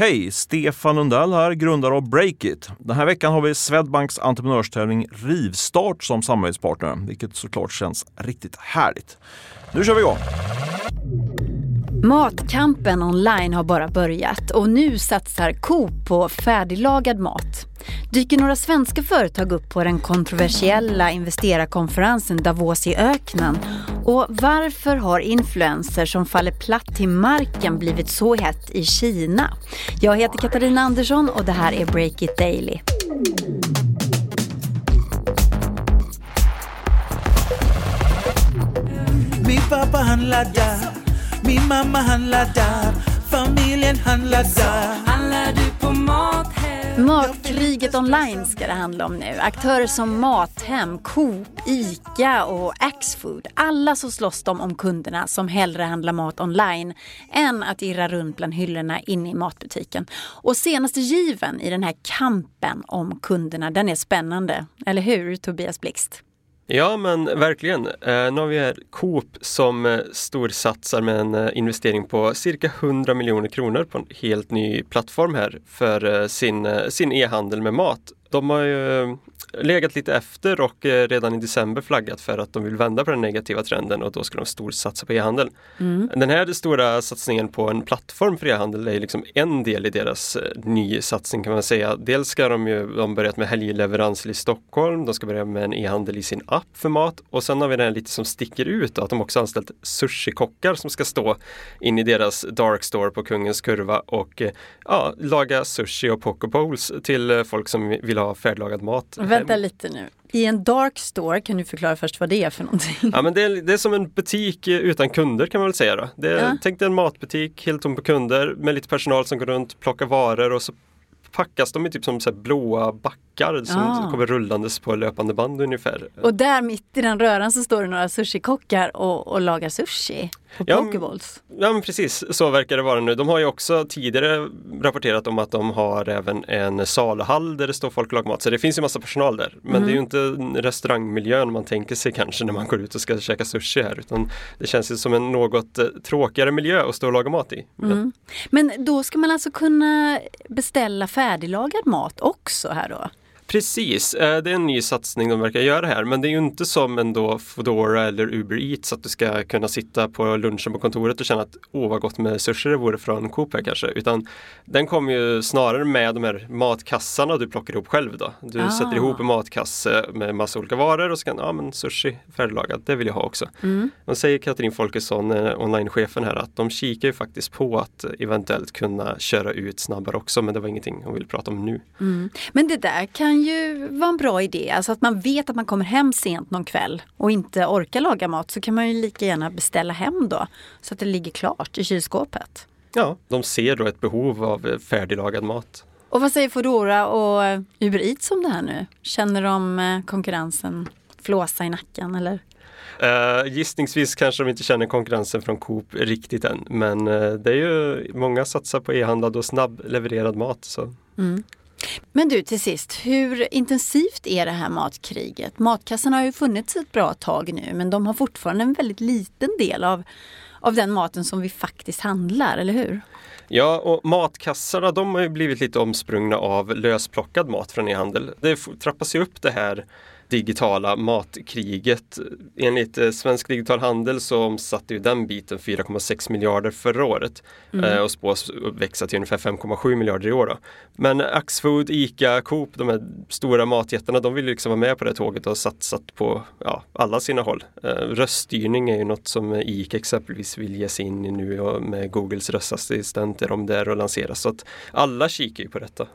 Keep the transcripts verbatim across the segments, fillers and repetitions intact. Hej, Stefan Lundell här, grundare av Breakit. Den här veckan har vi Swedbanks entreprenörstävling Rivstart som samarbetspartner, vilket såklart känns riktigt härligt. Nu kör vi igång! Matkampen online har bara börjat och nu satsar Coop på färdiglagad mat. Dyker några svenska företag upp på den kontroversiella investerarkonferensen Davos i öknen? Och varför har influencer som faller platt till marken blivit så hett i Kina? Jag heter Katarina Andersson och det här är Break It Daily. Min pappa han laddar, min mamma han laddar, familjen han laddar. Handlar du på mat? Matkriget online ska det handla om nu. Aktörer som Mathem, Coop, Ica och Axfood. Alla så slåss de om kunderna som hellre handlar mat online än att irra runt bland hyllorna inne i matbutiken. Och senaste given i den här kampen om kunderna, den är spännande. Eller hur, Tobias Blixt? Ja, men verkligen. Nu har vi här Coop som storsatsar med en investering på cirka hundra miljoner kronor på en helt ny plattform här för sin, sin e-handel med mat. De har ju legat lite efter och redan i december flaggat för att de vill vända på den negativa trenden och då ska de storsatsa på e-handel. Mm. Den här stora satsningen på en plattform för e-handel är liksom en del i deras nysatsning kan man säga. Dels ska de ju, de börjat med helgleveranser i Stockholm, de ska börja med en e-handel i sin app för mat och sen har vi den här lite som sticker ut då, att de också anställt sushi-kockar som ska stå in i deras dark store på Kungens Kurva och ja, laga sushi och poke bowls till folk som vill ha färdiglagad mat. Vänta lite nu. I en dark store, kan du förklara först vad det är för någonting? Ja, men det, är, det är som en butik utan kunder kan man väl säga då. Det är, ja. Tänk dig en matbutik helt tom på kunder med lite personal som går runt, plockar varor och så packas de i typ som så här blåa backar som ja. kommer rullandes på löpande band ungefär. Och där mitt i den röran så står det några sushikockar och, och lagar sushi på ja, pokeballs. Ja, men precis. Så verkar det vara nu. De har ju också tidigare rapporterat om att de har även en salhall där det står folk och lagar mat. Så det finns ju massa personal där. Men mm. det är ju inte restaurangmiljön man tänker sig kanske när man går ut och ska käka sushi här. Utan det känns ju som en något tråkigare miljö att stå och laga mat i. Mm. Men då ska man alltså kunna beställa färdiglagad mat också här då? Precis, det är en ny satsning de verkar göra här, men det är ju inte som ändå Foodora eller Uber Eats att du ska kunna sitta på lunchen på kontoret och känna att åh vad gott med sushi det vore från Coop här kanske, utan den kommer ju snarare med de här matkassarna du plockar ihop själv då. Du ah. sätter ihop en matkasse med massa olika varor och så kan, ja men sushi färdiglagad, det vill jag ha också. Mm. De säger Katrin Folkesson, onlinechefen här, att de kikar ju faktiskt på att eventuellt kunna köra ut snabbare också, men det var ingenting hon ville prata om nu. Mm. Men det där kan ju var en bra idé, alltså att man vet att man kommer hem sent någon kväll och inte orkar laga mat, så kan man ju lika gärna beställa hem då, så att det ligger klart i kylskåpet. Ja, de ser då ett behov av färdiglagad mat. Och vad säger Foodora och Uber Eats om det här nu? Känner de konkurrensen flåsa i nacken eller? Uh, gissningsvis kanske de inte känner konkurrensen från Coop riktigt än, men uh, det är ju många satsar på e-handlad och snabblevererad mat så. Mm. Men du, till sist, hur intensivt är det här matkriget? Matkassarna har ju funnits ett bra tag nu, men de har fortfarande en väldigt liten del av, av den maten som vi faktiskt handlar, eller hur? Ja, och matkassarna, de har ju blivit lite omsprungna av lösplockad mat från e-handel. Det trappas ju upp det här digitala matkriget. Enligt Svensk Digital Handel så omsatte ju den biten fyra komma sex miljarder förra året mm. och spås växa till ungefär fem komma sju miljarder i år då. Men Axfood, Ica, Coop, de här stora matjättarna, de vill ju liksom vara med på det tåget och satsat på ja, alla sina håll. Röststyrning är ju något som Ica exempelvis vill ge sig in i nu och med Googles röstassistent är de där och lanseras, så att alla kikar ju på detta.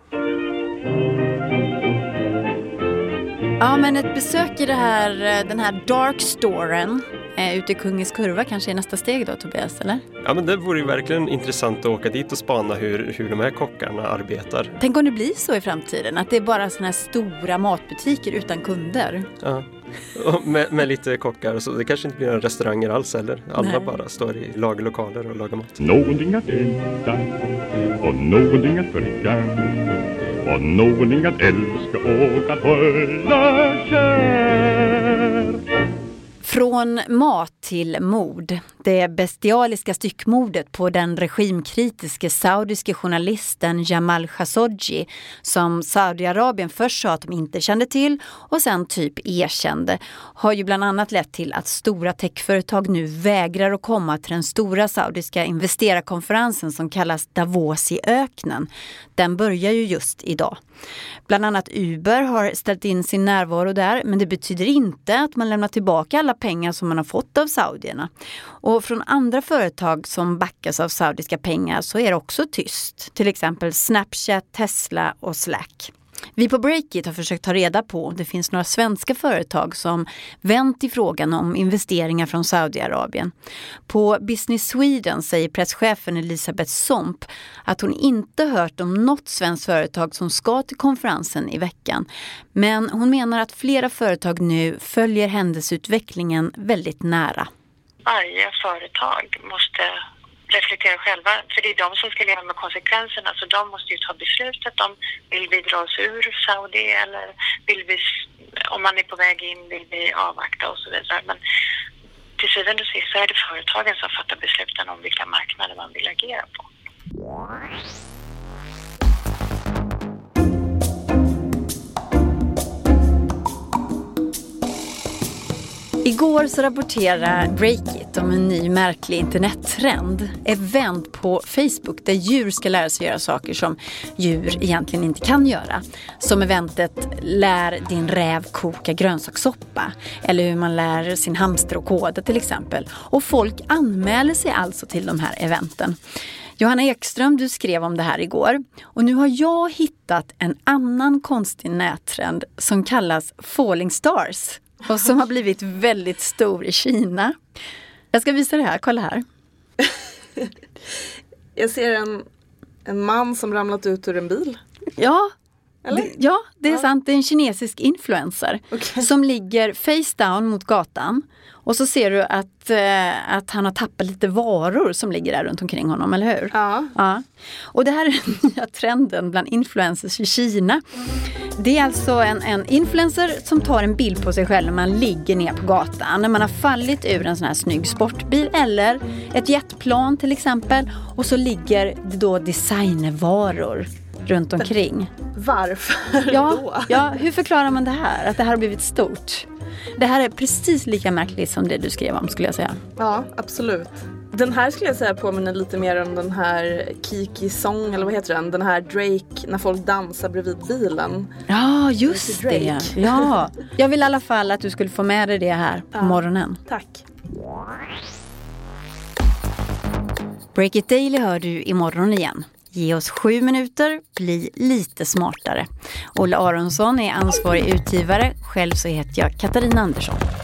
Ja, men ett besök i det här, den här dark storen eh, ute i Kungens Kurva kanske är nästa steg då, Tobias, eller? Ja, men det vore ju verkligen intressant att åka dit och spana hur, hur de här kockarna arbetar. Tänk om det blir så i framtiden, att det är bara såna här stora matbutiker utan kunder. Ja, och med, med lite kockar så det kanske inte blir några restauranger alls heller. Alla Nej. bara står i lagerlokaler och lagar mat. Någonting att äta och någonting att dricka. Och någonting att älska och att hålla kär. Från mat till mod. det bestialiska styckmordet på den regimkritiske saudiske journalisten Jamal Khashoggi, som Saudi-Arabien först sa att de inte kände till och sen typ erkände, har ju bland annat lett till att stora techföretag nu vägrar att komma till den stora saudiska investerarkonferensen som kallas Davos i öknen. Den börjar ju just idag. Bland annat Uber har ställt in sin närvaro där, men det betyder inte att man lämnar tillbaka alla pengar som man har fått av saudierna. Och från andra företag som backas av saudiska pengar så är det också tyst. Till exempel Snapchat, Tesla och Slack. Vi på Breakit har försökt ta reda på om det finns några svenska företag som vänt i frågan om investeringar från Saudiarabien. På Business Sweden säger presschefen Elisabeth Somp att hon inte hört om något svenskt företag som ska till konferensen i veckan. Men hon menar att flera företag nu följer händelseutvecklingen väldigt nära. Varje företag måste reflektera själva, för det är de som ska leva med konsekvenserna, så de måste ju ta beslut att de vill vi dra oss ur Saudi eller vill vi, om man är på väg in, vill vi avvakta och så vidare. Men till syvende och sist så är det företagen som fattar besluten om vilka marknader man vill agera på. Igår så rapporterade Breakit om en ny märklig internettrend, event på Facebook där djur ska lära sig göra saker som djur egentligen inte kan göra. Som eventet lär din räv koka grönsakssoppa, eller hur man lär sin hamster att koda till exempel. Och folk anmäler sig alltså till de här eventen. Johanna Ekström, du skrev om det här igår och nu har jag hittat en annan konstig nättrend som kallas Falling Stars. Och som har blivit väldigt stor i Kina. Jag ska visa det här, kolla här. Jag ser en, en man som ramlat ut ur en bil. Ja, eller? Ja det är ja. sant. Det är en kinesisk influencer. Okay. Som ligger face down mot gatan. Och så ser du att, eh, att han har tappat lite varor som ligger där runt omkring honom, eller hur? Ja. ja. Och det här är den nya trenden bland influencers i Kina. Det är alltså en, en influencer som tar en bild på sig själv när man ligger ner på gatan. När man har fallit ur en sån här snygg sportbil eller ett jetplan till exempel. Och så ligger då designervaror runt omkring. Varför ja, då? Ja, hur förklarar man det här? Att det här har blivit stort. Det här är precis lika märkligt som det du skrev om, skulle jag säga. Ja, absolut. Den här skulle jag säga påminner lite mer om den här Kiki Song, eller vad heter den? Den här Drake, när folk dansar bredvid bilen. Ja, just det. Ja. Jag vill i alla fall att du skulle få med dig det här på ja. morgonen. Tack. Break It Daily hör du imorgon igen. Ge oss sju minuter, bli lite smartare. Olle Aronsson är ansvarig utgivare, själv så heter jag Katarina Andersson.